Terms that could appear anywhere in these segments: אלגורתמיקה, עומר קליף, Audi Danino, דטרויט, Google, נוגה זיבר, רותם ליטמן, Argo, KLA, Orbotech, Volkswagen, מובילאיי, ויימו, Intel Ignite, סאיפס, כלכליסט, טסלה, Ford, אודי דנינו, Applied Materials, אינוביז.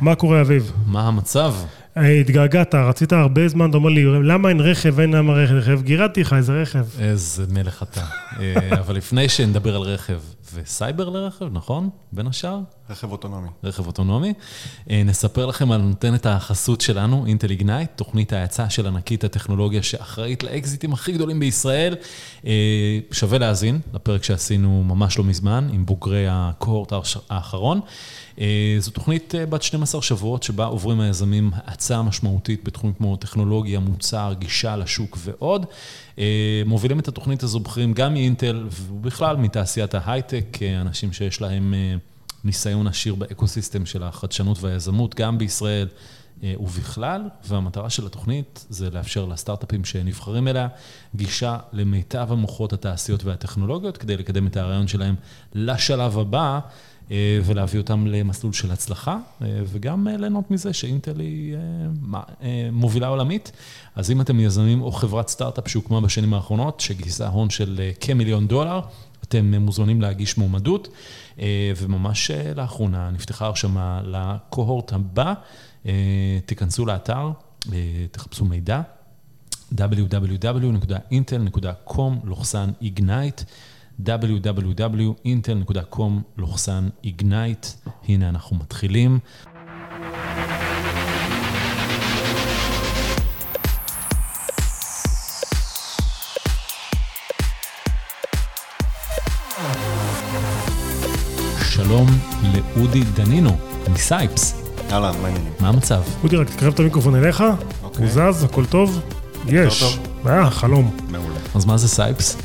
מה קורה אביב? מה המצב? התגעגעת, רצית הרבה זמן, אתה אומר לי, למה אין רכב, אין למה רכב? גירדתי לך איזה רכב. איזה מלך אתה. אבל לפני שנדבר על רכב וסייבר לרכב, נכון? בין השאר? רכב אוטונומי. רכב אוטונומי. נספר לכם על נותנת החסות שלנו, Intel Ignite, תוכנית ההאצה של ענקית הטכנולוגיה שאחראית לאקזיטים הכי גדולים בישראל. שווה להאזין לפרק שעשינו ממש לא מזמן, עם בוגרי הקוהורט האחרון. זו תוכנית בת 12 שבועות שבה עוברים היזמים הצעה משמעותית בתחומים כמו טכנולוגיה, מוצר, גישה לשוק ועוד. מובילים את התוכנית הזו בחירים גם מאינטל ובכלל מתעשיית ההייטק, אנשים שיש להם ניסיון עשיר באקוסיסטם של החדשנות והיזמות גם בישראל ובכלל, והמטרה של התוכנית זה לאפשר לסטארט-אפים שנבחרים אליה גישה למיטב המוחות התעשיות והטכנולוגיות כדי לקדם את הרעיון שלהם לשלב הבא, ולהביא אותם למסלול של הצלחה, וגם ליהנות מזה שאינטל היא מובילה עולמית. אז אם אתם יזמים או חברת סטארט-אפ שהוקמה בשנים האחרונות, שגייסה הון של $1 מיליון, אתם מוזמנים להגיש מועמדות, וממש לאחרונה נפתחה הרשמה לקוהורט הבא, תיכנסו לאתר, תחפשו מידע, www.intel.com/ignite, www.intel.com/ignite. הנה אנחנו מתחילים. שלום לאודי דנינו, מסאיפס. הלאה, מה העניינים? מה המצב? אודי, רק תקרב את המיקרופון אליך, הוא זז, הכל טוב? יש. חלום. מעולה. אז מה זה סאיפס?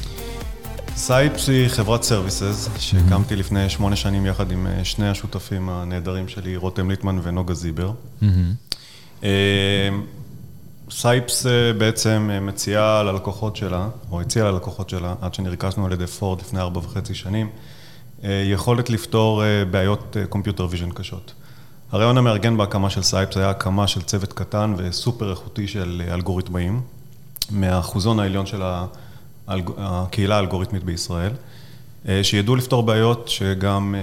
סאיפס היא חברת סרוויסז, שהקמתי לפני 8 שנים יחד עם שני השותפים הנהדרים שלי, רותם ליטמן ונוגה זיבר. סאיפס בעצם מציעה ללקוחות שלה, או הציעה ללקוחות שלה, עד שנרכשנו על ידי פורד לפני 4.5 שנים, יכולת לפתור בעיות קומפיוטר ויז'ן קשות. הרעיון המארגן בהקמה של סאיפס היה הקמה של צוות קטן וסופר איכותי של אלגוריתמאים, מהאחוזון העליון של הקהילה האלגוריתמית בישראל, שידעו לפתור בעיות שגם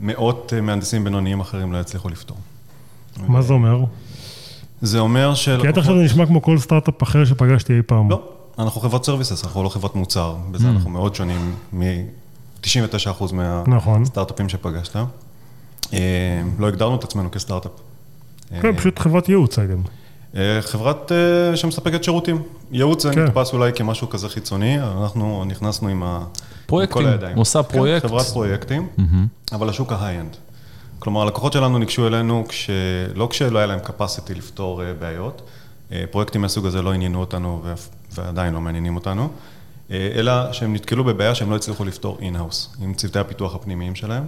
מאות מהנדסים בינוניים אחרים לא יצליחו לפתור. מה זה אומר? זה אומר של... כי אתה עכשיו נשמע כמו כל סטארט-אפ אחר שפגשתי אי פעם. לא, אנחנו חברת סרוויסס, אנחנו לא חברת מוצר, בזה אנחנו מאוד שונים מ-99% מהסטארט-אפים שפגשת. לא הגדרנו את עצמנו כסטארט-אפ. כן, פשוט חברת ייעוץ הייתם. חברת שמספקת שירותים. ייעוץ זה נתפס אולי כמשהו כזה חיצוני, אנחנו נכנסנו עם כל הידיים. עושה פרויקט. חברת פרויקטים, אבל השוק ההיי-אנד. כלומר, הלקוחות שלנו ניגשו אלינו לא כשלא היה להם capacity לפתור בעיות, פרויקטים מהסוג הזה לא עניינו אותנו ועדיין לא מעניינים אותנו, אלא שהם נתקלו בבעיה שהם לא הצליחו לפתור אין-האוס, עם צוותי הפיתוח הפנימיים שלהם.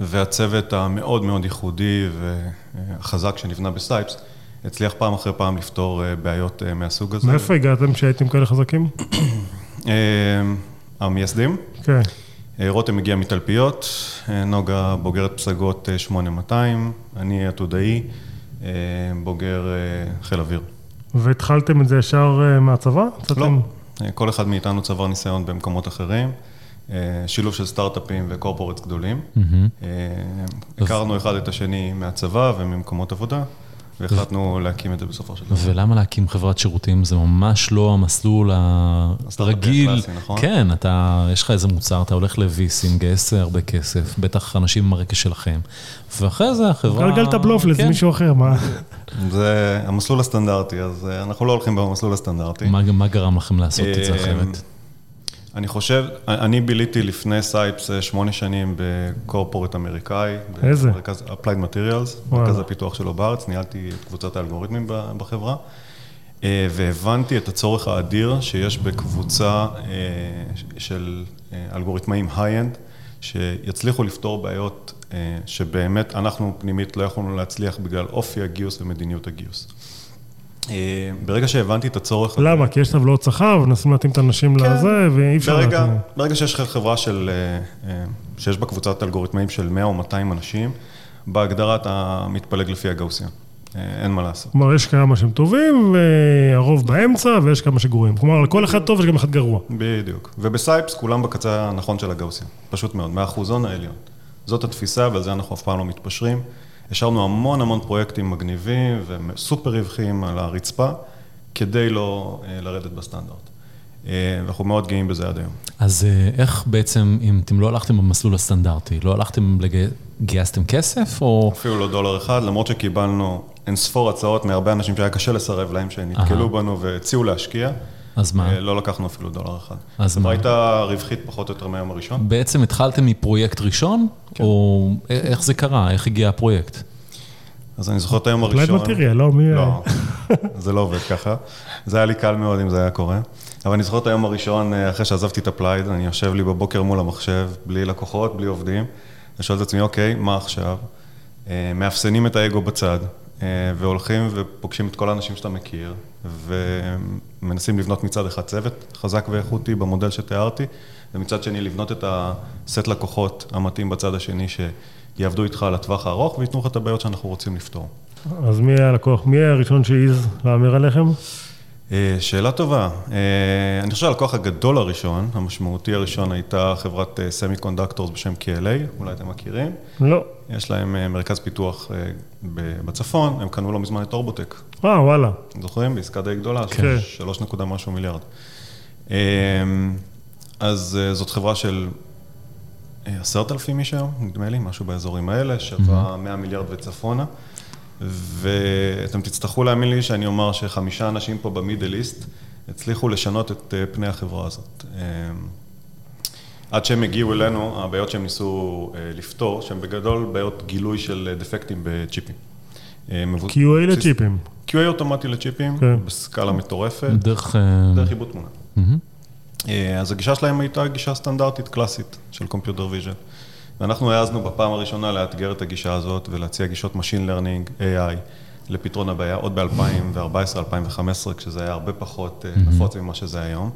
והצוות המאוד מאוד ייחודי וחזק שנבנה בסאיפס, הצליח פעם אחרי פעם לפתור בעיות מהסוג הזה. מאיפה הגעתם שהייתם כאלה חזקים? המייסדים. כן. רותם הגיע מתלפיות, נוגה בוגרת פסגות 8200, אני עתודאי, בוגר חיל אוויר. והתחלתם את זה ישר מהצבא? לא, כל אחד מאיתנו צבר ניסיון במקומות אחרים. שילוב של סטארט-אפים וקורפורטס גדולים. הכרנו אחד את השני מהצבא וממקומות עבודה. והחלטנו להקים את זה בסופו של דבר. ולמה להקים חברת שירותים? זה ממש לא המסלול הרגיל. כן, יש לך איזה מוצר, אתה הולך לויסים, גייס הרבה כסף, בטח אנשים עם הרקע שלכם. ואחרי זה החברה... גלגל תבלוף לזה מישהו אחר, מה? זה המסלול הסטנדרטי, אז אנחנו לא הולכים במסלול הסטנדרטי. מה גרם לכם לעשות את זה אחרת? אני חושב, אני ביליתי לפני סאיפס 8 שנים בקורפורט אמריקאי. איזה? Applied Materials, מרכז הפיתוח שלו בארץ, ניהלתי את קבוצת האלגוריתמים בחברה, והבנתי את הצורך האדיר שיש בקבוצה של אלגוריתמאים היי-אנד, שיצליחו לפתור בעיות שבאמת אנחנו פנימית לא יכולנו להצליח בגלל אופי הגיוס ומדיניות הגיוס. ברגע שהבנתי את הצורך... למה? כי יש טבלאות שכר, ונסים להתאים את האנשים לזה, ואי אפשר... ברגע שיש חברה שיש בה קבוצת אלגוריתמאים של 100 או 200 אנשים, בהגדרה אתה מתפלג לפי הגאוסיון. אין מה לעשות. כלומר, יש כמה שהם טובים, והרוב באמצע, ויש כמה שגרועים. כלומר, כל אחד טוב, יש גם אחד גרוע. בדיוק. ובסאיפס כולם בקצה הנכון של הגאוסיון. פשוט מאוד, מהאחוזון העליון. זאת התפיסה, ועל זה אנחנו אף פעם לא מתפשרים. השארנו המון המון פרויקטים מגניבים וסופר רווחיים על הרצפה, כדי לא לרדת בסטנדרט. ואנחנו מאוד גאים בזה עד היום. אז איך בעצם, אם אתם לא הלכתם במסלול הסטנדרטי, לא הלכתם, גייסתם כסף או... אפילו לא דולר אחד, למרות שקיבלנו אינספור הצעות מהרבה אנשים שהיה קשה לסרב להם, שנתקלו בנו והציעו להשקיע. אז מה? לא לקחנו אפילו דולר אחד. אז מה? הייתה רווחית פחות או יותר מהיום הראשון. בעצם התחלתם מפרויקט ראשון? כן. או איך זה קרה? איך הגיע הפרויקט? אז אני זוכר את היום הראשון. Applied Materials, לא מי... לא, זה לא עובד ככה. זה היה לי קל מאוד אם זה היה קורה. אבל אני זוכר את היום הראשון, אחרי שעזבתי את Applied, אני יושב לי בבוקר מול המחשב, בלי לקוחות, בלי עובדים. אני שואל את עצמי, אוקיי, מה עכשיו? מאפסנים את האגו בצד, והולכים ופוגשים את כל האנשים שאתה מכיר, ומנסים לבנות מצד אחד צוות חזק ואיכותי במודל שתיארתי, ומצד שני לבנות את הסט לקוחות המתאים בצד השני שיעבדו איתך על הטווח הארוך, ויתנו לך את הבעיות שאנחנו רוצים לפתור. אז מי היה הלקוח? מי היה הראשון שהעיז להאמר עליכם? שאלה טובה. אני חושב שהלקוח הגדול הראשון, המשמעותי הראשון, הייתה חברת סמי-קונדקטורס בשם KLA, אולי אתם מכירים. לא. יש להם מרכז פיתוח בצפון, הם קנו לא מזמן את אורבוטק. וואלה. זוכרים? בעסקה די גדולה, כן. 3.משהו מיליארד. אז זאת חברה של 10,000 איש היום, נדמה לי, משהו באזורים האלה, שווה 100 מיליארד וצפונה. ואתם תצטרכו להאמין לי שאני אומר ש5 אנשים פה במידל איסט הצליחו לשנות את פני החברה הזאת. עד שהם הגיעו אלינו, הבעיות שהם ניסו לפתור, שהם בגדול בעיות גילוי של דפקטים בצ'יפים. QA לצ'יפים. QA אוטומטי לצ'יפים, בסקאלה מטורפת. דרך עיבוד תמונה. אז הגישה שלהם הייתה גישה סטנדרטית, קלאסית, של Computer Vision. ואנחנו העזנו בפעם הראשונה לאתגר את הגישה הזאת ולהציע גישות Machine Learning, AI, לפתרון הבעיה, עוד ב-2014, 2015, כשזה היה הרבה פחות נפוץ ממה שזה היום.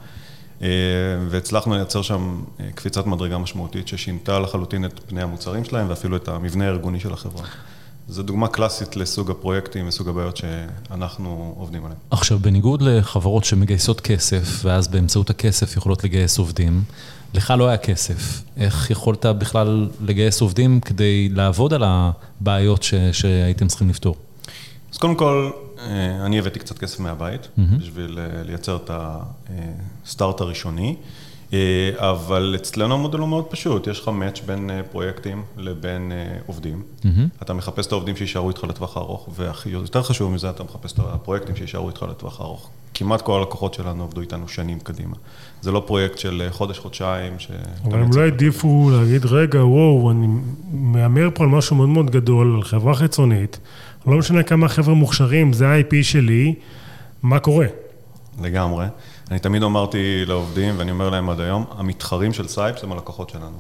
והצלחנו לייצר שם קפיצת מדרגה משמעותית ששינתה לחלוטין את פני המוצרים שלהם ואפילו את המבנה הארגוני של החברה. זו דוגמה קלאסית לסוג הפרויקטים, לסוג הבעיות שאנחנו עובדים עליהם. עכשיו, בניגוד לחברות שמגייסות כסף, ואז באמצעות הכסף יכולות לגייס עובדים, לך לא היה כסף. איך יכולת בכלל לגייס עובדים כדי לעבוד על הבעיות שהייתם צריכים לפתור? אז קודם כל, אני הבאתי קצת כסף מהבית, בשביל לייצר את הסטארט הראשוני, אבל אצלנו המודל הוא מאוד פשוט, יש לך מאץ' בין פרויקטים לבין עובדים. אתה מחפש את העובדים שישארו איתך לטווח הארוך, ויותר חשוב מזה, אתה מחפש את הפרויקטים שישארו איתך לטווח הארוך. כמעט כל הלקוחות שלנו עבדו איתנו שנים קדימה. זה לא פרויקט של חודש, חודשיים. אבל הם לא עדיפו להגיד, רגע, וואו, אני מאמר פה על משהו מאוד מאוד גדול, על חברה חיצונית, לא משנה כמה חבר'ה מוכשרים, זה ה-IP שלי, מה קורה? לגמרי. אני תמיד אמרתי לעובדים, ואני אומר להם עד היום, המתחרים של סאיפס הם הלקוחות שלנו.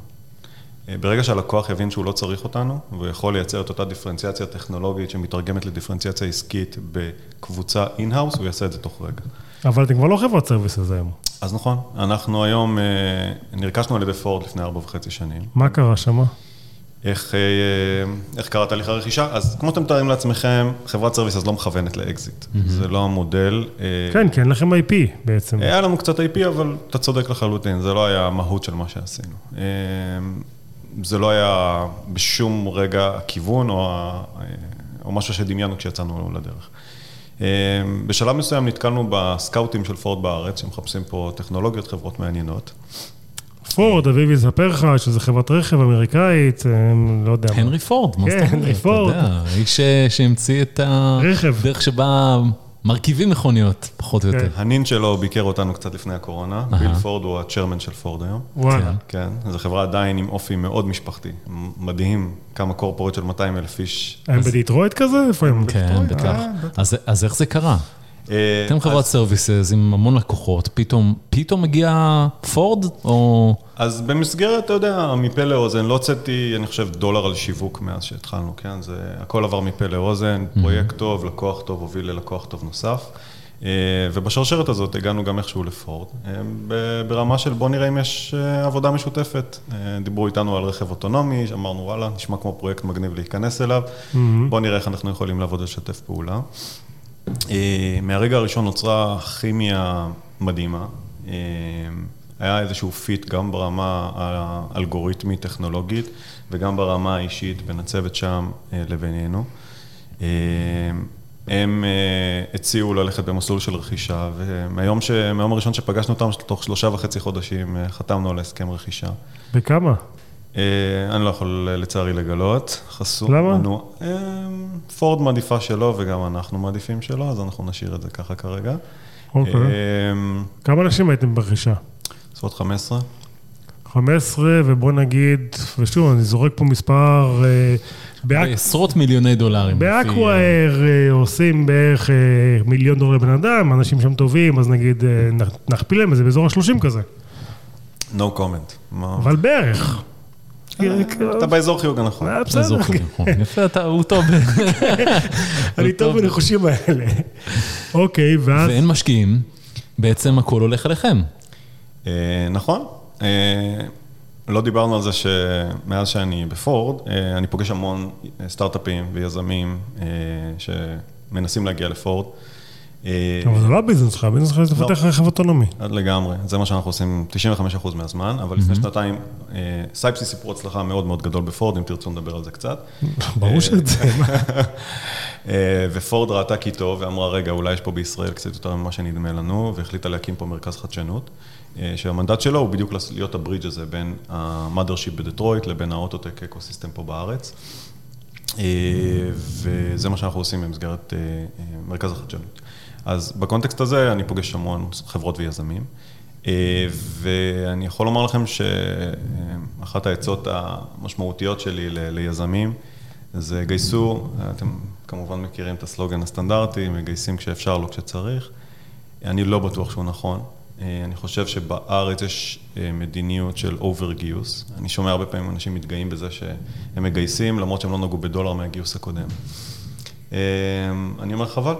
ברגע שהלקוח יבין שהוא לא צריך אותנו, והוא יכול לייצר את אותה דיפרנציאציה טכנולוגית שמתרגמת לדיפרנציאציה עסקית בקבוצה אין-האוס, הוא יעשה את זה תוך רגע. אבל אתם כבר לא חברת סרוויס הזה היום. אז נכון. אנחנו היום נרכשנו על ידי פורד לפני 4.5 שנים. מה קרה שמה? איך קרה תהליך הרכישה? אז כמו שאתם מתארים לעצמכם, חברת סרוויס אז לא מכוונת לאקזיט. זה לא המודל. כן, כן, לכם IP בעצם. היה לנו קצת IP, אבל אתה צודק לחלוטין. זה לא היה המהות של מה שעשינו. זה לא היה בשום רגע הכיוון או משהו שדמיינו כשיצאנו לדרך. בשלב מסוים נתקלנו בסקאוטים של פורד בארץ, שמחפשים פה טכנולוגיות, חברות מעניינות. פורד, אביבי ספר לך, שזו חברת רכב אמריקאית, לא יודע. הנרי פורד, מה זאת אומרת? כן, הנרי פורד. אתה יודע, איש שהמציא את הדרך שבה מרכיבים מכוניות, פחות או יותר. הנין שלו ביקר אותנו קצת לפני הקורונה, ביל פורד הוא הצ'רמן של פורד היום. וואלה. כן, זו חברה עדיין עם אופי מאוד משפחתי, מדהים, כמה קורפורט של 200,000 איש. הם בדיטרויט כזה? איפה הם? כן, בטח. אז איך זה קרה? אתם חברת סרוויסז עם המון לקוחות, פתאום מגיע פורד או... אז במסגרת, אתה יודע, מפה לאוזן, לא הוצאתי, אני חושב, דולר על שיווק מאז שהתחלנו, כן? זה, הכל עבר מפה לאוזן, פרויקט טוב, לקוח טוב, הוביל ללקוח טוב נוסף, ובשרשרת הזאת הגענו גם איכשהו לפורד, ברמה של בוא נראה אם יש עבודה משותפת, דיברו איתנו על רכב אוטונומי, אמרנו וואלה, נשמע כמו פרויקט מגניב להיכנס אליו, בוא נראה איך אנחנו יכולים לעבוד ולשתף פעולה. מהרגע הראשון נוצרה כימיה מדהימה, היה איזשהו פיט גם ברמה האלגוריתמית טכנולוגית, וגם ברמה האישית בין הצוות שם לבינינו. הם הציעו ללכת במסלול של רכישה, ומהיום הראשון שפגשנו אותם, תוך 3.5 חודשים, חתמנו על הסכם רכישה. בכמה? אני לא יכול לצערי לגלות, חסום. למה? פורד מעדיפה שלו, וגם אנחנו מעדיפים שלו, אז אנחנו נשאיר את זה ככה כרגע. אוקיי. כמה אנשים הייתם ברכישה? סביבות 15. 15, ובוא נגיד, ושוב, אני זורק פה מספר... בעשרות מיליוני דולרים. באקווייר עושים בערך $1,000,000 בן אדם, אנשים שם טובים, אז נגיד, נכפיל להם איזה באזור ה-30 כזה. No comment. אבל בערך. אתה באזור חיוג הנכון. באזור חיוג הנכון. יפה, אתה, הוא טוב. אני טוב בנחושים האלה. אוקיי, ואז... ואין משקיעים, בעצם הכל הולך עליכם. נכון. לא דיברנו על זה שמאז שאני בפורד, אני פוגש המון סטארט-אפים ויזמים שמנסים להגיע לפורד. אבל זה לא הביזנס שלך, הביזנס שלך זה לפתח רכב אוטונומי. לגמרי, זה מה שאנחנו עושים 95% מהזמן, אבל לפני שנתיים, סאיפס סיפור הצלחה מאוד מאוד גדול בפורד, אם תרצו נדבר על זה קצת. ברור שזה. ופורד ראתה כי טוב ואמרה, רגע, אולי יש פה בישראל קצת יותר ממה שנדמה לנו, והחליטה להקים פה מרכז חדשנות. שהמנדט שלו הוא בדיוק להיות הברידג' הזה בין המאדרשיפ בדטרויט לבין האוטוטק אקוסיסטם פה בארץ. וזה מה שאנחנו עושים במסגרת מרכז החדשנות. אז בקונטקסט הזה אני פוגש המון חברות ויזמים, ואני יכול לומר לכם שאחת העצות המשמעותיות שלי ליזמים זה גייסו, אתם כמובן מכירים את הסלוגן הסטנדרטי, מגייסים כשאפשר לא כשצריך, אני לא בטוח שהוא נכון. אני חושב שבארץ יש מדיניות של אובר גיוס. אני שומע הרבה פעמים אנשים מתגאים בזה שהם מגייסים, למרות שהם לא נגעו בדולר מהגיוס הקודם. אני אומר חבל.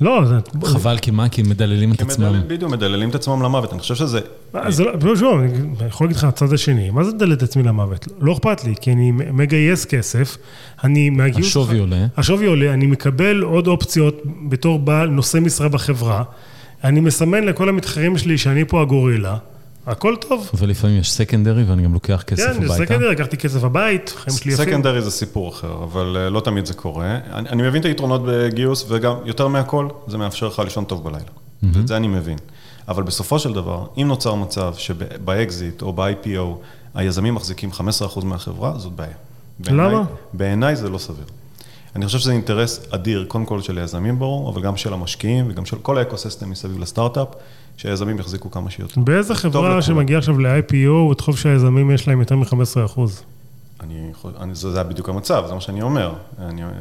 לא, זה... חבל כי מה? כי מדללים את עצמם. בדיוק, מדללים את עצמם למוות. אני חושב שזה... זה לא, שוב, אני יכול להגיד לך הצד השני. מה זה מדלל את עצמי למוות? לא אכפת לי, כי אני מגייס כסף, אני מהגיוס... השווי עולה. השווי עולה, אני מקבל עוד אופציות בתור בעל נושא משרה בחברה, אני מסמן לכל המתחרים שלי שאני פה הגורילה, הכל טוב. ולפעמים יש סקנדרי, ואני גם לוקח כסף הביתה. כן, יש סקנדרי, לקחתי כסף הבית, חיים שלי יפים. סקנדרי זה סיפור אחר, אבל לא תמיד זה קורה. אני מבין את היתרונות בגיוס, וגם יותר מהכל, זה מאפשר לך לישון טוב בלילה. ואת זה אני מבין. אבל בסופו של דבר, אם נוצר מצב שבאקזיט או ב-IPO, היזמים מחזיקים 15% מהחברה, זאת בעיה. למה? בעיניי זה לא סביר. אני חושב שזה אינטרס אדיר, קודם כל של היזמים ברור, אבל גם של המשקיעים, וגם של כל האקוסיסטם מסביב לסטארט-אפ, שהיזמים יחזיקו כמה שיותר. באיזו חברה שמגיעה עכשיו ל-IPO, את חוב שהיזמים יש להם יותר מ-15%? זה בדיוק המצב, זה מה שאני אומר.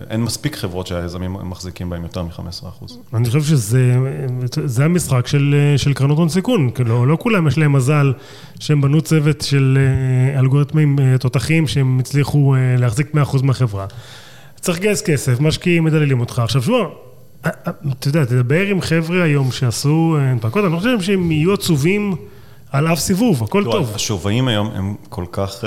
אין מספיק חברות שהיזמים מחזיקים בהם יותר מ-15%. אני חושב שזה המשחק של קרנות הון סיכון. לא כולם יש להם מזל שהם בנו צוות של אלגוריתמים תותחים שהם הצליחו להחזיק 100% מהחברה. צריך גייס כסף, משקיעים, מדללים אותך. עכשיו, שוב, אתה יודע, תדבר עם חבר'ה היום שעשו הנפקות, אני חושב שהם יהיו עצובים על אף סיבוב, הכל טוב. השווים היום הם כל כך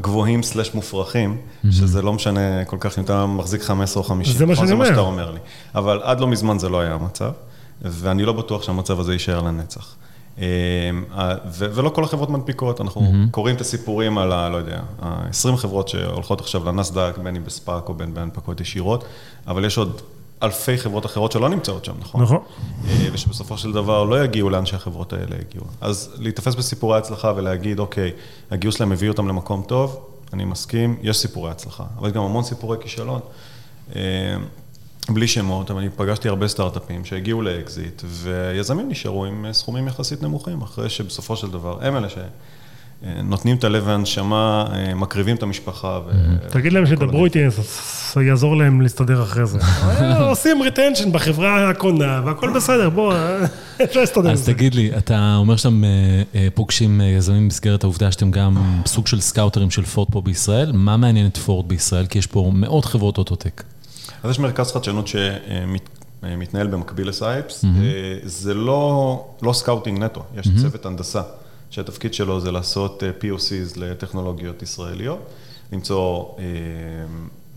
גבוהים סלש מופרכים, שזה לא משנה כל כך אם אתה מחזיק 15 או 50. זה מה שאני אומר. זה מה שאתה אומר לי. אבל עד לא מזמן זה לא היה המצב, ואני לא בטוח שהמצב הזה יישאר לנצח. ולא כל החברות מנפיקות, אנחנו קוראים את הסיפורים על, לא יודע, 20 חברות שהולכות עכשיו לנסדק, בין אם בספאק או בין בהנפקות ישירות, אבל יש עוד אלפי חברות אחרות שלא נמצאות שם, נכון? ושבסופו של דבר לא יגיעו לאן שהחברות האלה יגיעו. אז להתאפס בסיפורי הצלחה ולהגיד, אוקיי, הגיוס להם הביא אותם למקום טוב, אני מסכים, יש סיפורי הצלחה, אבל גם המון סיפורי כישלון. בלי שמות, אבל אני פגשתי הרבה סטארט-אפים שהגיעו לאקזיט, ויזמים נשארו עם סכומים יחסית נמוכים, אחרי שבסופו של דבר, הם אלה שנותנים את הלב והנשמה, מקריבים את המשפחה. תגיד להם שדברו איתי, יעזור להם להסתדר אחרי זה. עושים ריטנשן בחברה הקונה, והכל בסדר, בוא, אפשר להסתדר. אז תגיד לי, אתה אומר שאתם פוגשים יזמים במסגרת העובדה שאתם גם סוג של סקאוטרים של פורד פה בישראל, מה מעניין את פורד בישראל? כי יש פה מאות חברות אוטוטק. אז יש מרכז חדשנות שמתנהל במקביל לסאיפס, זה לא סקאוטינג נטו, יש צוות הנדסה, שהתפקיד שלו זה לעשות POCs לטכנולוגיות ישראליות, למצוא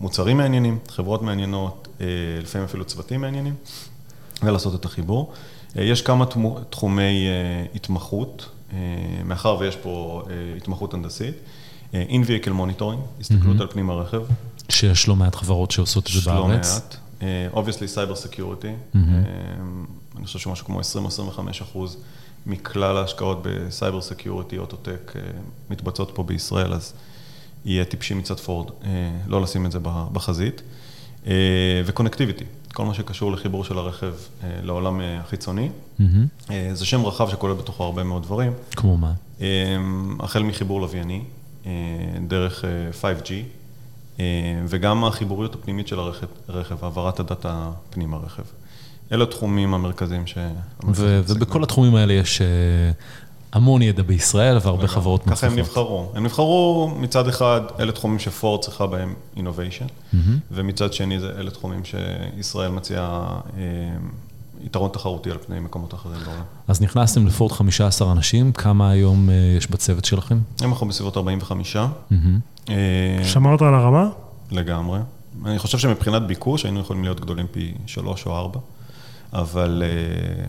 מוצרים מעניינים, חברות מעניינות, לפעמים אפילו צוותים מעניינים, ולעשות את החיבור. יש כמה תחומי התמחות מאחר ויש פה התמחות הנדסית, in-vehicle monitoring, הסתכלות על פנים הרכב. שיש לא מעט חברות שעושות את זה בארץ. לא מעט. Obviously, cyber security. אני חושב שמשהו כמו 20-25% מכלל ההשקעות בסייבר סקיוריטי, אוטוטק, מתבצעות פה בישראל, אז יהיה טיפשי מצד פורד, לא לשים את זה בחזית. וקונקטיביטי, כל מה שקשור לחיבור של הרכב לעולם החיצוני. זה שם רחב שכולל בתוכו הרבה מאוד דברים. כמו מה? החל מחיבור לווייני, דרך 5G, וגם החיבוריות הפנימית של הרכב, העברת הדאטה פנים הרכב. אלה התחומים המרכזיים ש... ובכל התחומים האלה יש המון ידע בישראל והרבה חברות מצליחות. ככה הם נבחרו. הם נבחרו מצד אחד, אלה תחומים שפורד צריכה בהם אינוביישן, ומצד שני, אלה תחומים שישראל מציעה יתרון תחרותי על פני מקומות אחרים בעולם. אז נכנסתם לפורד 15 אנשים, כמה היום יש בצוות שלכם? אנחנו בסביבות 45. שמרת על הרמה? לגמרי. אני חושב שמבחינת ביקוש היינו יכולים להיות גדולים פי 3 או 4. אבל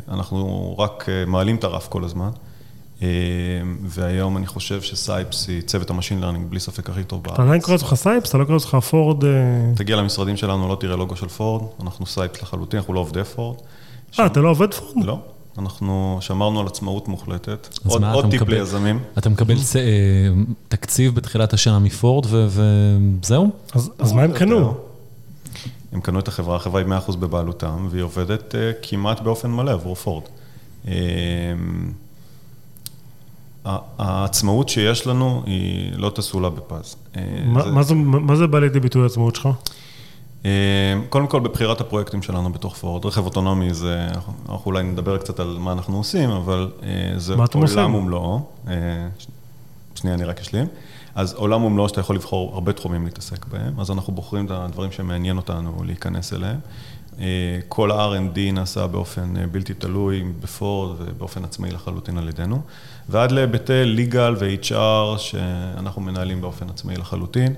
אנחנו רק מעלים את הרף כל הזמן, והיום אני חושב שסאיפס היא צוות המשין לרנינג בלי ספק הכי טוב בארץ. אתה עדיין קורא לך סאיפס, אתה לא קורא לך פורד? תגיע למשרדים שלנו, לא תראה לוגו של פורד, אנחנו סאיפס לחלוטין, אנחנו לא עובדי פורד. אתה לא עובד פורד? לא, אנחנו שמרנו על עצמאות מוחלטת, עוד טיפ ליזמים. אתה מקבל תקציב בתחילת השנה מפורד וזהו? אז מה הם קנו? הם קנו את החברה, החברה היא 100% בבעלותם, והיא עובדת כמעט באופן מלא עבור פורד. העצמאות שיש לנו היא לא תסולה בפז. מה זה בא לידי ביטוי העצמאות שלך? קודם כל, בבחירת הפרויקטים שלנו בתוך פורד, רכב אוטונומי זה, אנחנו אולי נדבר קצת על מה אנחנו עושים, אבל זה עולם ומלואו. שנייה, אני רק אשלים. אז עולם ומלואו שאתה יכול לבחור הרבה תחומים להתעסק בהם, אז אנחנו בוחרים את הדברים שמעניין אותנו להיכנס אליהם. כל ה-R&D נעשה באופן בלתי תלוי בפורד ובאופן עצמאי לחלוטין על ידינו, ועד להיבטי ליגל ו-HR שאנחנו מנהלים באופן עצמאי לחלוטין.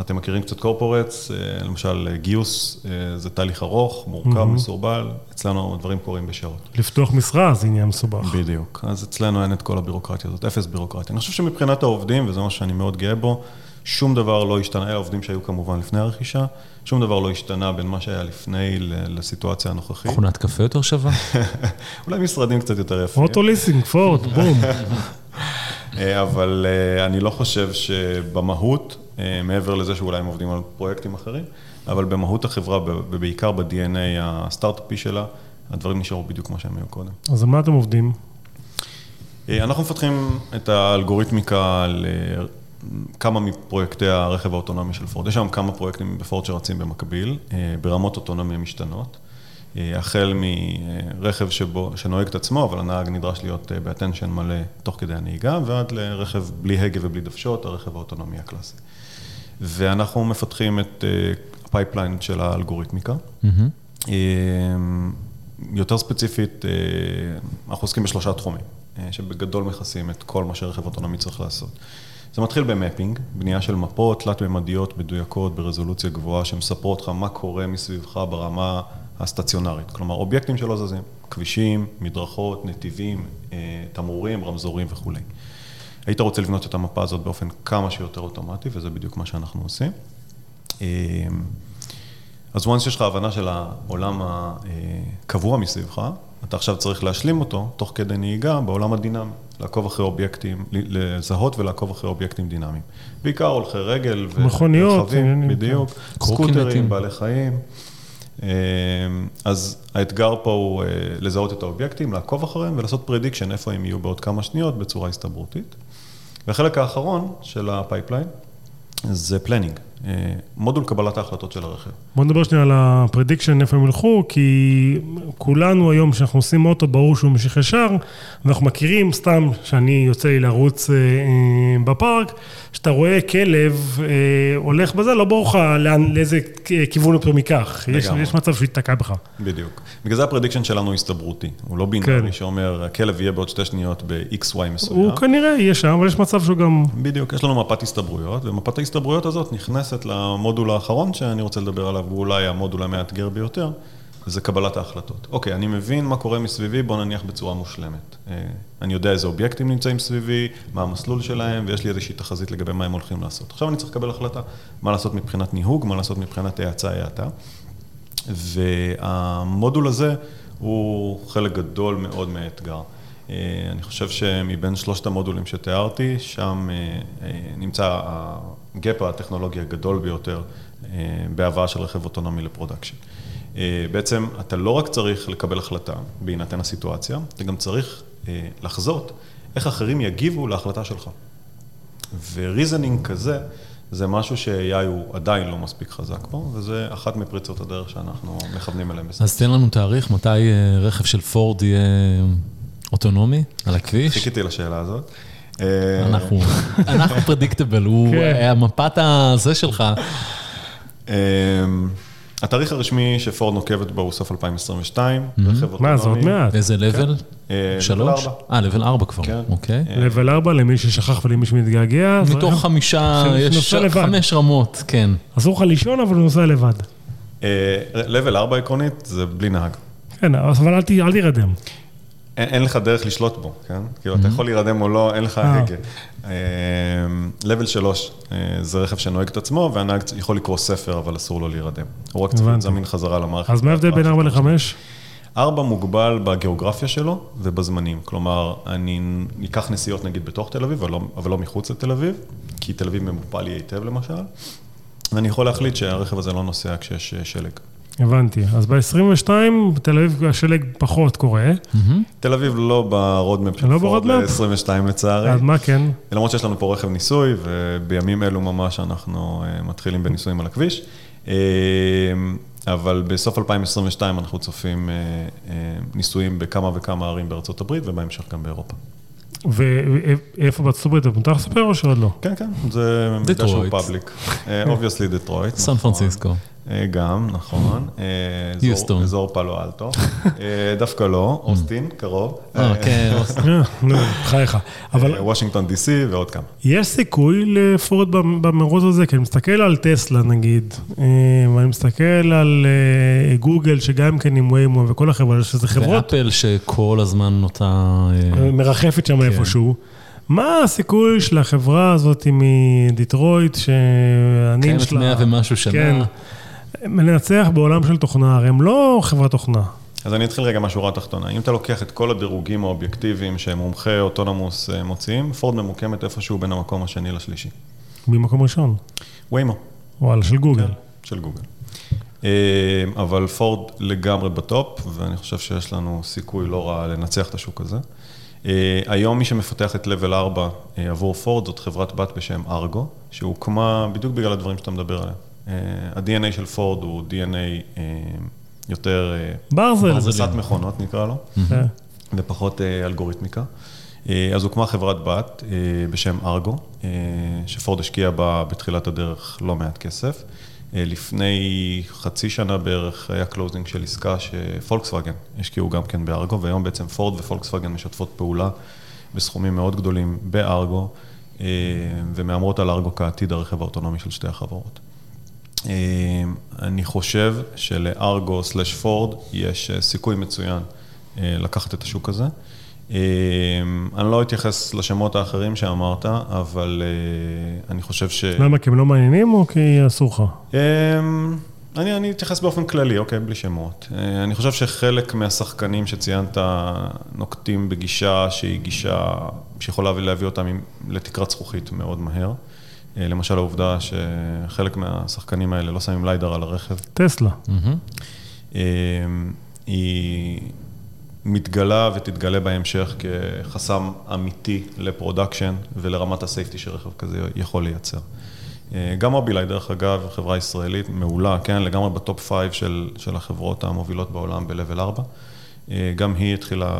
אתם מכירים קצת קורפורטס, למשל גיוס זה תהליך ארוך, מורכב, מסורבל, אצלנו הדברים קורים בשעות. לפתוח משרה זה עניין מסובך. בדיוק, אז אצלנו אין את כל הבירוקרטיה הזאת, אפס בירוקרטיה. אני חושב שמבחינת העובדים, וזה מה שאני מאוד גאה בו, שום דבר לא השתנה, העובדים שהיו כמובן לפני הרכישה, שום דבר לא השתנה בין מה שהיה לפני לסיטואציה הנוכחית. מכונת קפה יותר שווה? אולי משרדים קצת יותר יפים. אוטוליסינג, פורד, בום. אבל אני לא חושב שבמהות, מעבר לזה שאולי הם עובדים על פרויקטים אחרים, אבל במהות החברה, ובעיקר ב-DNA הסטארט-אפי שלה, הדברים נשארו בדיוק כמו שהם היו קודם. אז על מה אתם עובדים? אנחנו מפתחים את האלגוריתמיקה לכמה מפרויקטי הרכב האוטונומי של פורד. יש שם כמה פרויקטים בפורד שרצים במקביל, ברמות אוטונומיה משתנות, החל מרכב שנוהג את עצמו, אבל הנהג נדרש להיות באטנשן מלא תוך כדי הנהיגה, ועד לרכב בלי הגה ובלי דוושות, הרכב האוטונומי הקלאסי. ואנחנו מפתחים את הפייפליין של האלגוריתמיקה. יותר ספציפית, אנחנו עוסקים בשלושה תחומים, שבגדול מכסים את כל מה שרכב אוטונומי צריך לעשות. זה מתחיל במפינג, בנייה של מפות, תלת-ממדיות, מדויקות, ברזולוציה גבוהה, שמספרות לך מה קורה מסביבך ברמה הסטציונרית. כלומר, אובייקטים שלא זזים, כבישים, מדרכות, נתיבים, תמרורים, רמזורים וכו'. היית רוצה לבנות את המפה הזאת באופן כמה שיותר אוטומטי, וזה בדיוק מה שאנחנו עושים. אז once יש לך הבנה של העולם הקבוע מסביבך, אתה עכשיו צריך להשלים אותו תוך כדי נהיגה בעולם הדינמי, לעקוב אחרי אובייקטים, לזהות ולעקוב אחרי אובייקטים דינמיים. בעיקר הולכי רגל ורכבים, בדיוק, סקוטרים, בעלי חיים. אז האתגר פה הוא לזהות את האובייקטים, לעקוב אחריהם ולעשות פרדיקשן איפה הם יהיו בעוד כמה שניות בצורה הסתברותית. והחלק האחרון של הפייפליין זה פלנינג, מודול קבלת ההחלטות של הרכב. בוא נדבר שנייה על הפרדיקשן איפה הם הולכו, כי כולנו היום שאנחנו עושים אוטו ברור שהוא משיך ישר, ואנחנו מכירים סתם שאני יוצא לי לרוץ בפארק, שאתה רואה כלב הולך בזה, לא ברור לך לאיזה כיוון הוא פתאום ייקח. יש מצב שהוא יתקע בך. בדיוק. בגלל זה הפרדיקשן שלנו הסתברותי. הוא לא בינארי שאומר, הכלב יהיה בעוד 2 שניות ב-XY מסוים. הוא כנראה יהיה שם, אבל יש מצב שהוא גם... בדיוק. יש לנו מפת הסתברויות, ומפת ההסתברויות הזאת נכנסת למודול האחרון שאני רוצה לדבר עליו, ואולי המודול המאתגר ביותר, זה קבלת ההחלטות. אוקיי, אני מבין מה קורה מסביבי, בוא נניח בצורה מושלמת. אני יודע איזה אובייקטים נמצאים סביבי, מה המסלול שלהם, ויש לי ראשית תחזית לגבי מה הם הולכים לעשות. עכשיו אני צריך לקבל החלטה, מה לעשות מבחינת ניהוג, מה לעשות מבחינת האצה. והמודול הזה הוא חלק גדול מאוד מהאתגר. אני חושב שמבין שלושת המודולים שתיארתי, שם נמצא הגאפ הטכנולוגי הגדול ביותר בהבאה של רכב אוטונומי לפרודקשן. בעצם אתה לא רק צריך לקבל החלטה בהינתן הסיטואציה, אתה גם צריך לחזות איך אחרים יגיבו להחלטה שלך. וריזנינג כזה, זה משהו ש-AI הוא עדיין לא מספיק חזק פה, וזה אחת מפריצות הדרך שאנחנו מכוונים אליהם. אז תן לנו תאריך, מתי רכב של פורד יהיה אוטונומי על הכביש? חיכיתי לשאלה הזאת. אנחנו פרדיקטבל, הוא המפת הזה שלך. התאריך הרשמי שפורד נוקבת בו הוא סוף 2022. מה, זה עוד מעט? איזה לבל? 3? לבל 4 כבר, אוקיי. לבל 4 למי ששכח ולמי שמתגעגע. מתוך 5 רמות, כן. אסור לך לישון, אבל הוא נוסע לבד. לבל 4 עקרונית זה בלי נהג. כן, אבל אל תירדם. אין לך דרך לשלוט בו, כן? כאילו, אתה יכול להירדם או לא, אין לך הגה. לבל 3, זה רכב שנוהג את עצמו, והנהג יכול לקרוא ספר, אבל אסור לו להירדם. הוא רק צריך לזמין חזרה למערכת. אז מה ההבדל בין 4 ל-5? 4 מוגבל בגיאוגרפיה שלו ובזמנים. כלומר, אני אקח נסיעות נגיד בתוך תל אביב, אבל לא מחוץ לתל אביב, כי תל אביב ממופל לי היטב למשל, ואני יכול להחליט שהרכב הזה לא נוסע כשיש שלג. הבנתי. אז ב-22, תל אביב השלג פחות קורה. תל אביב לא ברודמפ של פורד ל-22 לצערי. אז מה כן? למרות שיש לנו פה רכב ניסוי, ובימים אלו ממש אנחנו מתחילים בניסויים על הכביש. אבל בסוף 2022 אנחנו צופים ניסויים בכמה וכמה ערים בארצות הברית, ובהמשך גם באירופה. ואיפה בארצות הברית? אתה מספר או שעוד לא? כן, כן. זה מידע שהוא פאבליק. אובייסלי דטרויט. סן פרנסיסקו. גם, נכון. אזור פלו אלטו. דווקא לא, אוסטין, קרוב. כן, אוסטין. חייך. וושינגטון די סי ועוד כמה. יש סיכוי לפורד במרוץ הזה, כי אני מסתכל על טסלה נגיד, ואני מסתכל על גוגל שגם כן עם ויימו וכל החברות, שזה חברות. ואפל שכל הזמן נוטה... מרחפת שם איפשהו. מה הסיכוי של החברה הזאת מדיטרויט, שאני שלה... 100 ומשהו שנה. כן, מנצח בעולם של תוכנה, הרי הם לא חברת תוכנה. אז אני אתחיל רגע מהשורה התחתונה. אם אתה לוקח את כל הדירוגים האובייקטיביים שמומחי אוטונומוס מוציאים, פורד ממוקמת איפשהו בין המקום השני לשלישי. במקום ראשון? ויימו. וואלה, של גוגל. כן, של גוגל. אבל פורד לגמרי בטופ, ואני חושב שיש לנו סיכוי לא רע לנצח את השוק הזה. היום מי שמפתח את לבל 4 עבור פורד, זאת חברת בת בשם ארגו, שהוקמה בדיוק בגלל הדברים שאתה מדבר עליהם. ה-DNA של פורד הוא DNA יותר... ברזל. ברזלת מכונות נקרא לו, ופחות אלגוריתמיקה. אז הוקמה חברת בת בשם ארגו, שפורד השקיע בה בתחילת הדרך לא מעט כסף. לפני חצי שנה בערך היה קלוזינג של עסקה שפולקסווגן השקיעו גם כן בארגו, והיום בעצם פורד ופולקסווגן משתפות פעולה בסכומים מאוד גדולים בארגו, ומאמרות על ארגו כעתיד הרכב האוטונומי של שתי החברות. אני חושב שלארגו סלש פורד יש סיכוי מצוין לקחת את השוק הזה. אני לא אתייחס לשמות האחרים שאמרת, אבל אני חושב ש... למה, כי הם לא מעניינים או כי אסור לך? אני אתייחס באופן כללי, אוקיי, בלי שמות. אני חושב שחלק מהשחקנים שציינת נוקטים בגישה שהיא גישה שיכולה להביא אותם לתקרת זכוכית מאוד מהר. למשל העובדה שחלק מהשחקנים האלה לא שמים ליידר על הרכב. טסלה. היא... מתגלה ותתגלה בהמשך כחסם אמיתי לפרודקשן ולרמת הסייפטי שרכב כזה יכול לייצר. גם מובילאיי, דרך אגב, חברה ישראלית מעולה, כן, לגמרי בטופ 5 של החברות המובילות בעולם בלבל 4. גם היא התחילה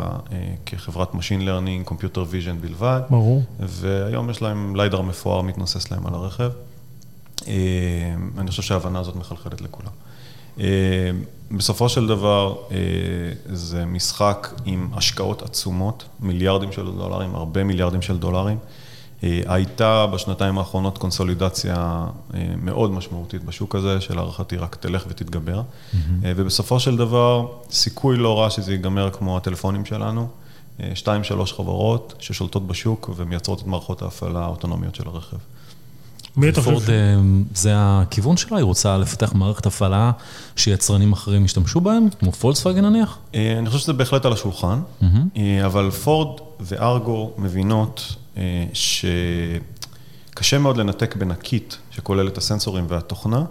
כחברת Machine Learning, Computer Vision בלבד. ברור. והיום יש להם ליידר מפואר מתנוסס להם על הרכב. אני חושב שההבנה הזאת מחלחלת לכולם. בסופו של דבר, זה משחק עם השקעות עצומות, מיליארדים של דולרים, הרבה מיליארדים של דולרים, הייתה בשנתיים האחרונות קונסולידציה מאוד משמעותית בשוק הזה, שלהערכתי רק תלך ותתגבר. ובסופו של דבר, סיכוי לא רע שזה ייגמר כמו הטלפונים שלנו, 2-3 חברות ששולטות בשוק ומייצרות את מערכות ההפעלה האוטונומיות של הרכב. פורד, זה הכיוון שלה, היא רוצה לפתח מערכת הפעלה שיצרנים אחרים ישתמשו בהם, כמו פולקסווגן נניח? אני חושב שזה בהחלט על השולחן, אבל פורד וארגו מבינות שקשה מאוד לנתק בין הקיט שכולל את הסנסורים והתוכנה,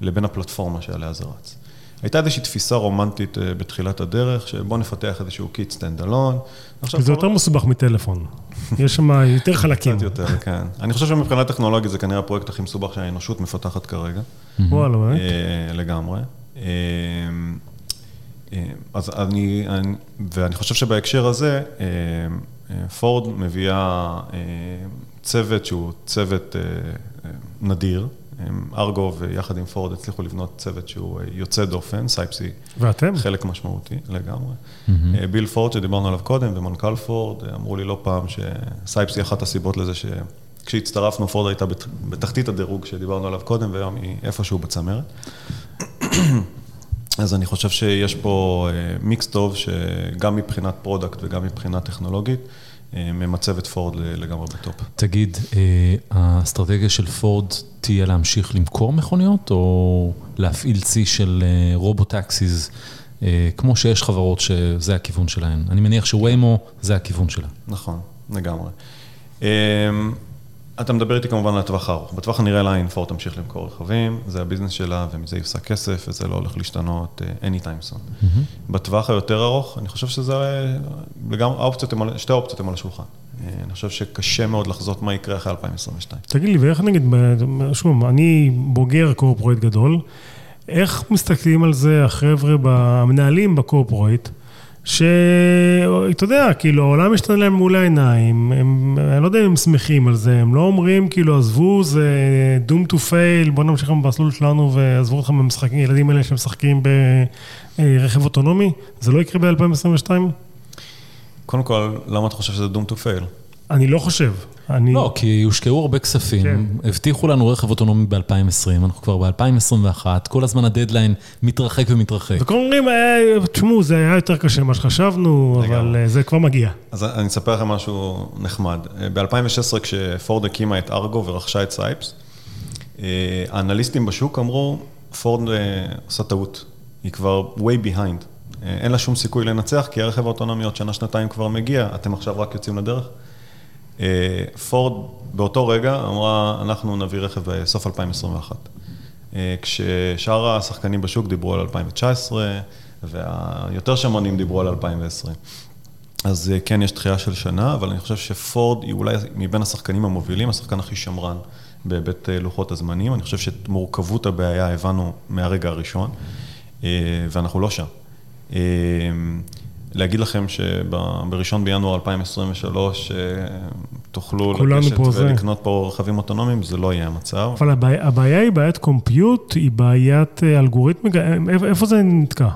לבין הפלטפורמה שעליה זה רץ. הייתה איזושהי תפיסה רומנטית בתחילת הדרך, שבוא נפתח איזשהו קיט סטנד אלון. זה יותר מסובך מטלפון. יש שם יותר חלקים. קצת יותר, כן. אני חושב שמבחינה טכנולוגית זה כנראה הפרויקט הכי מסובך שהאנושות מפתחת כרגע. וואלה, באמת. לגמרי. אז ואני חושב שבהקשר הזה, פורד מביאה צוות שהוא צוות נדיר, ארגו ויחד עם פורד הצליחו לבנות צוות שהוא יוצא דופן, סאיפס, ואתם? חלק משמעותי, לגמרי. ביל פורד שדיברנו עליו קודם ומנכ"ל פורד, אמרו לי לא פעם שסאיפס היא אחת הסיבות לזה שכשהצטרפנו פורד הייתה בתחתית הדירוג שדיברנו עליו קודם והיום היא איפשהו בצמרת. אז אני חושב שיש פה מיקס טוב שגם מבחינת פרודקט וגם מבחינת טכנולוגית, ממצב את פורד לגמרי בטופ. תגיד, האסטרטגיה של פורד תהיה להמשיך למכור מכוניות, או להפעיל צי של רובוטקסיז, כמו שיש חברות שזה הכיוון שלהן? אני מניח שוויימו זה הכיוון שלה. נכון, לגמרי. אתה מדבר איתי כמובן על הטווח הארוך. בטווח הנראה לעין, פורד תמשיך למכור רכבים, זה הביזנס שלה, ומזה יפסע כסף, וזה לא הולך להשתנות anytime soon. בטווח היותר ארוך, אני חושב שזה שתי האופציות הם על השולחן. אני חושב שקשה מאוד לחזות מה יקרה אחרי 2022. תגיד לי, ואיך נגיד, שוב, אני בוגר קורפורייט גדול, איך מסתכלים על זה החבר'ה המנהלים בקורפורייט, שאתה יודע, כאילו, העולם משתנה להם מול העיניים, אני לא יודע אם הם שמחים על זה, הם לא אומרים, כאילו, עזבו, זה doom to fail, בואו נמשיך במסלול שלנו ועזבו אתכם במשחקים, ילדים האלה שמשחקים ברכב אוטונומי, זה לא יקרה ב-2022? קודם כל, למה אתה חושב שזה doom to fail? אני לא חושב. לא, כי יושקעו הרבה כספים, הבטיחו לנו רכב אוטונומי ב-2020, אנחנו כבר ב-2021, כל הזמן הדדליין מתרחק ומתרחק. וכל אומרים, תשמעו, זה היה יותר קשה מה שחשבנו, אבל זה כבר מגיע. אז אני אספר לכם משהו נחמד. ב-2016, כשפורד הקימה את ארגו ורכשה את סאיפס, האנליסטים בשוק אמרו, פורד עושה טעות, היא כבר way behind. אין לה שום סיכוי לנצח, כי הרכב האוטונומי עוד שנה-שנתיים כבר מגיע, אתם עכשיו רק יוצאים לדרך. פורד באותו רגע אמרה, אנחנו נביא רכב בסוף 2021. כששאר השחקנים בשוק דיברו על 2019, והיותר שמונים דיברו על 2020. אז כן, יש דחייה של שנה, אבל אני חושב שפורד היא אולי מבין השחקנים המובילים, השחקן הכי שמרן בבית לוחות הזמנים. אני חושב שאת מורכבות הבעיה הבנו מהרגע הראשון, ואנחנו לא שם. להגיד לכם שבראשון בינואר 2023 תוכלו לגשת ולקנות פה רכבים אוטונומיים, זה לא יהיה המצב. אבל הבעיה היא בעיית קומפיוט, היא בעיית אלגוריתמיקה, איפה זה נתקע?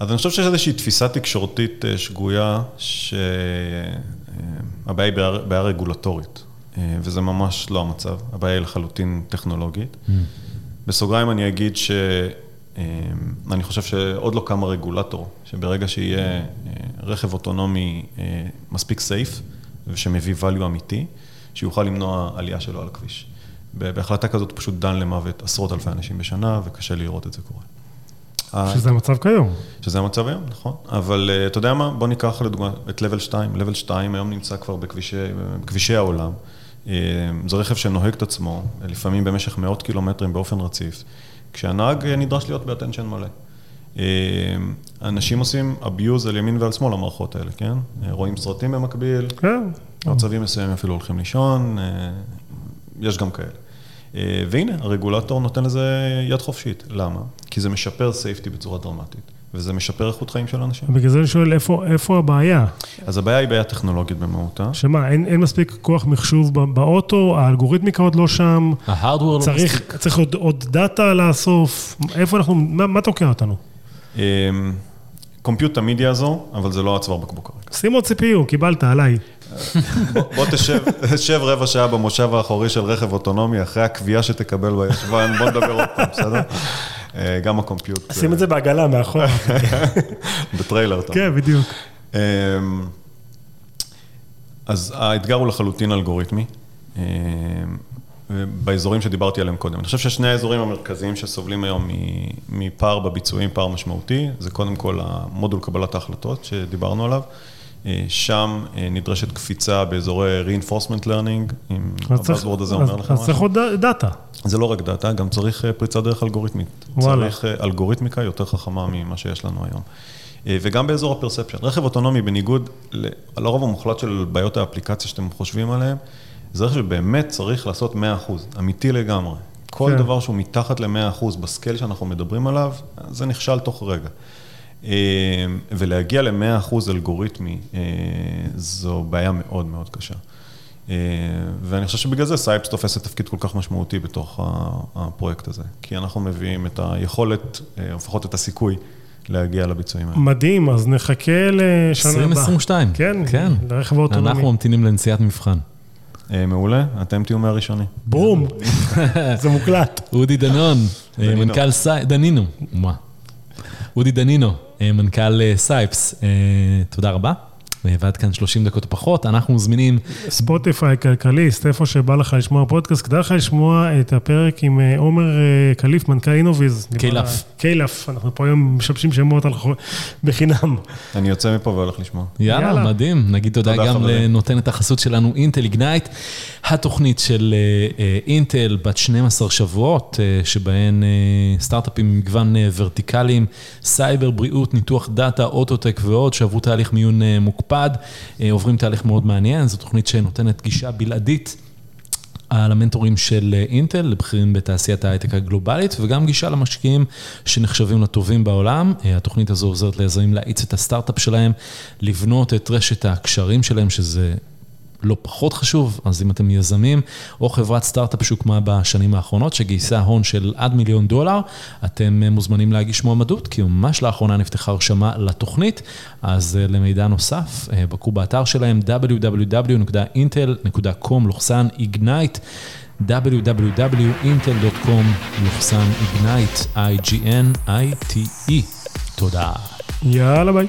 אז אני חושב שיש איזושהי תפיסה תקשורתית שגויה, שהבעיה היא בעיה רגולטורית, וזה ממש לא המצב, הבעיה היא לחלוטין טכנולוגית. בסוגריים אני אגיד ש... אני חושב שעוד לא קם הרגולטור, שברגע שיהיה רכב אוטונומי מספיק סייף, ושמביא value אמיתי, שיוכל למנוע עלייה שלו על הכביש. בהחלטה כזאת פשוט דן למוות עשרות אלפי אנשים בשנה, וקשה לראות את זה קורה. שזה המצב כיום. שזה המצב היום, נכון. אבל אתה יודע מה? בוא ניקח לדוגמה את לבל 2. לבל 2 היום נמצא כבר בכבישי העולם. זה רכב שנוהג את עצמו, לפעמים במשך מאות קילומטרים באופן רציף. כשהנהג נדרש להיות באטנשן מלא. אנשים עושים אביוז על ימין ועל שמאל המערכות האלה, כן? רואים סרטים במקביל, מצבים מסוימים אפילו הולכים לישון, יש גם כאלה. והנה, הרגולטור נותן לזה יד חופשית. למה? כי זה משפר סייפטי בצורה דרמטית, וזה משפר איכות חיים של אנשים. בגלל זה אני שואל, איפה הבעיה? אז הבעיה היא בעיה טכנולוגית במהותה. שמה, אין מספיק כוח מחשוב באוטו, האלגוריתמיקה עוד לא שם. ההארדוור לא מספיק. צריך עוד דאטה לאסוף. איפה אנחנו, מה תוקע אותנו? קומפיוט תמיד יעזור, אבל זה לא הצוואר בקבוק כרגע. שימו CPU, קיבלת עליי. בוא תשב רבע שעה במושב האחורי של רכב אוטונומי, אחרי הקביעה שתקבל בישבן, בוא נדבר עוד פעם, בסדר? גם הקומפיוט. שים את זה בעגלה מאחור. בטריילר. כן, בדיוק. אז האתגר הוא לחלוטין אלגוריתמי, באזורים שדיברתי עליהם קודם. אני חושב ששני האזורים המרכזיים שסובלים היום מפער בביצועים, פער משמעותי, זה קודם כל המודול קבלת ההחלטות שדיברנו עליו. שם נדרשת קפיצה באזורי reinforcement learning, אם הבאזוורד הזה אומר לך משהו. אז צריך עוד דאטה. זה לא רק דאטה, גם צריך פריצה דרך אלגוריתמית. צריך אלגוריתמיקה יותר חכמה ממה שיש לנו היום. וגם באזור הפרספשן. רכב אוטונומי, בניגוד לרוב המוחלט של בעיות האפליקציה שאתם חושבים עליהם, זה רכב שבאמת צריך לעשות 100%, אמיתי לגמרי. כל דבר שהוא מתחת ל-100% בסקל שאנחנו מדברים עליו, זה נכשל תוך רגע. ולהגיע ל-100% אלגוריתמי, זו בעיה מאוד מאוד קשה. ואני חושב שבגלל זה סאיפס תופסת תפקיד כל כך משמעותי בתוך הפרויקט הזה. כי אנחנו מביאים את היכולת, או לפחות את הסיכוי, להגיע לביצועים האלה. מדהים, אז נחכה לשנה הבאה. 2022. כן. לרכב האוטונומי. אנחנו ממתינים לנסיעת מבחן. מעולה, אתם תהיו מהראשוני. ברום, זה מוקלט. אודי דנון, מנכ"ל דנינו. אודי דנינו, מנכ"ל סאיפס, תודה רבה. ועד כאן 30 דקות פחות, אנחנו מזמינים... ספוטיפיי, כלכליסט, איפה שבא לך לשמוע פודקאסט, כדאי לך לשמוע את הפרק עם עומר קליף, מנכ"ל אינוביז. קילף. קילף, אנחנו פה היום משבשים שמות בחינם. אני יוצא מפה והולך לשמוע. יאללה, מדהים. נגיד תודה גם לנותנת החסות שלנו, אינטל איגנייט, התוכנית של אינטל בת 12 שבועות, שבהן סטארט-אפים עם מגוון ורטיקלים, סייבר, בריאות, ניתוח דאטה, אוטוטק ועוד, שעברו תהליך מיון מוקפד. עוברים תהליך מאוד מעניין, זו תוכנית שנותנת גישה בלעדית על המנטורים של אינטל, לבחירים בתעשיית ההייטק הגלובלית, וגם גישה למשקיעים שנחשבים לטובים בעולם. התוכנית הזו עוזרת ליזמים להאיץ את הסטארט-אפ שלהם, לבנות את רשת הקשרים שלהם, שזה לא פחות חשוב, אז אם אתם יזמים, או חברת סטארט-אפ שהוקמה בשנים האחרונות, שגייסה הון של עד $1,000,000, אתם מוזמנים להגיש מועמדות, כי ממש לאחרונה נפתחה הרשמה לתוכנית, אז למידע נוסף, בקרו באתר שלהם, www.intel.com/ignite, www.intel.com/ignite, ignite. תודה. יאללה ביי.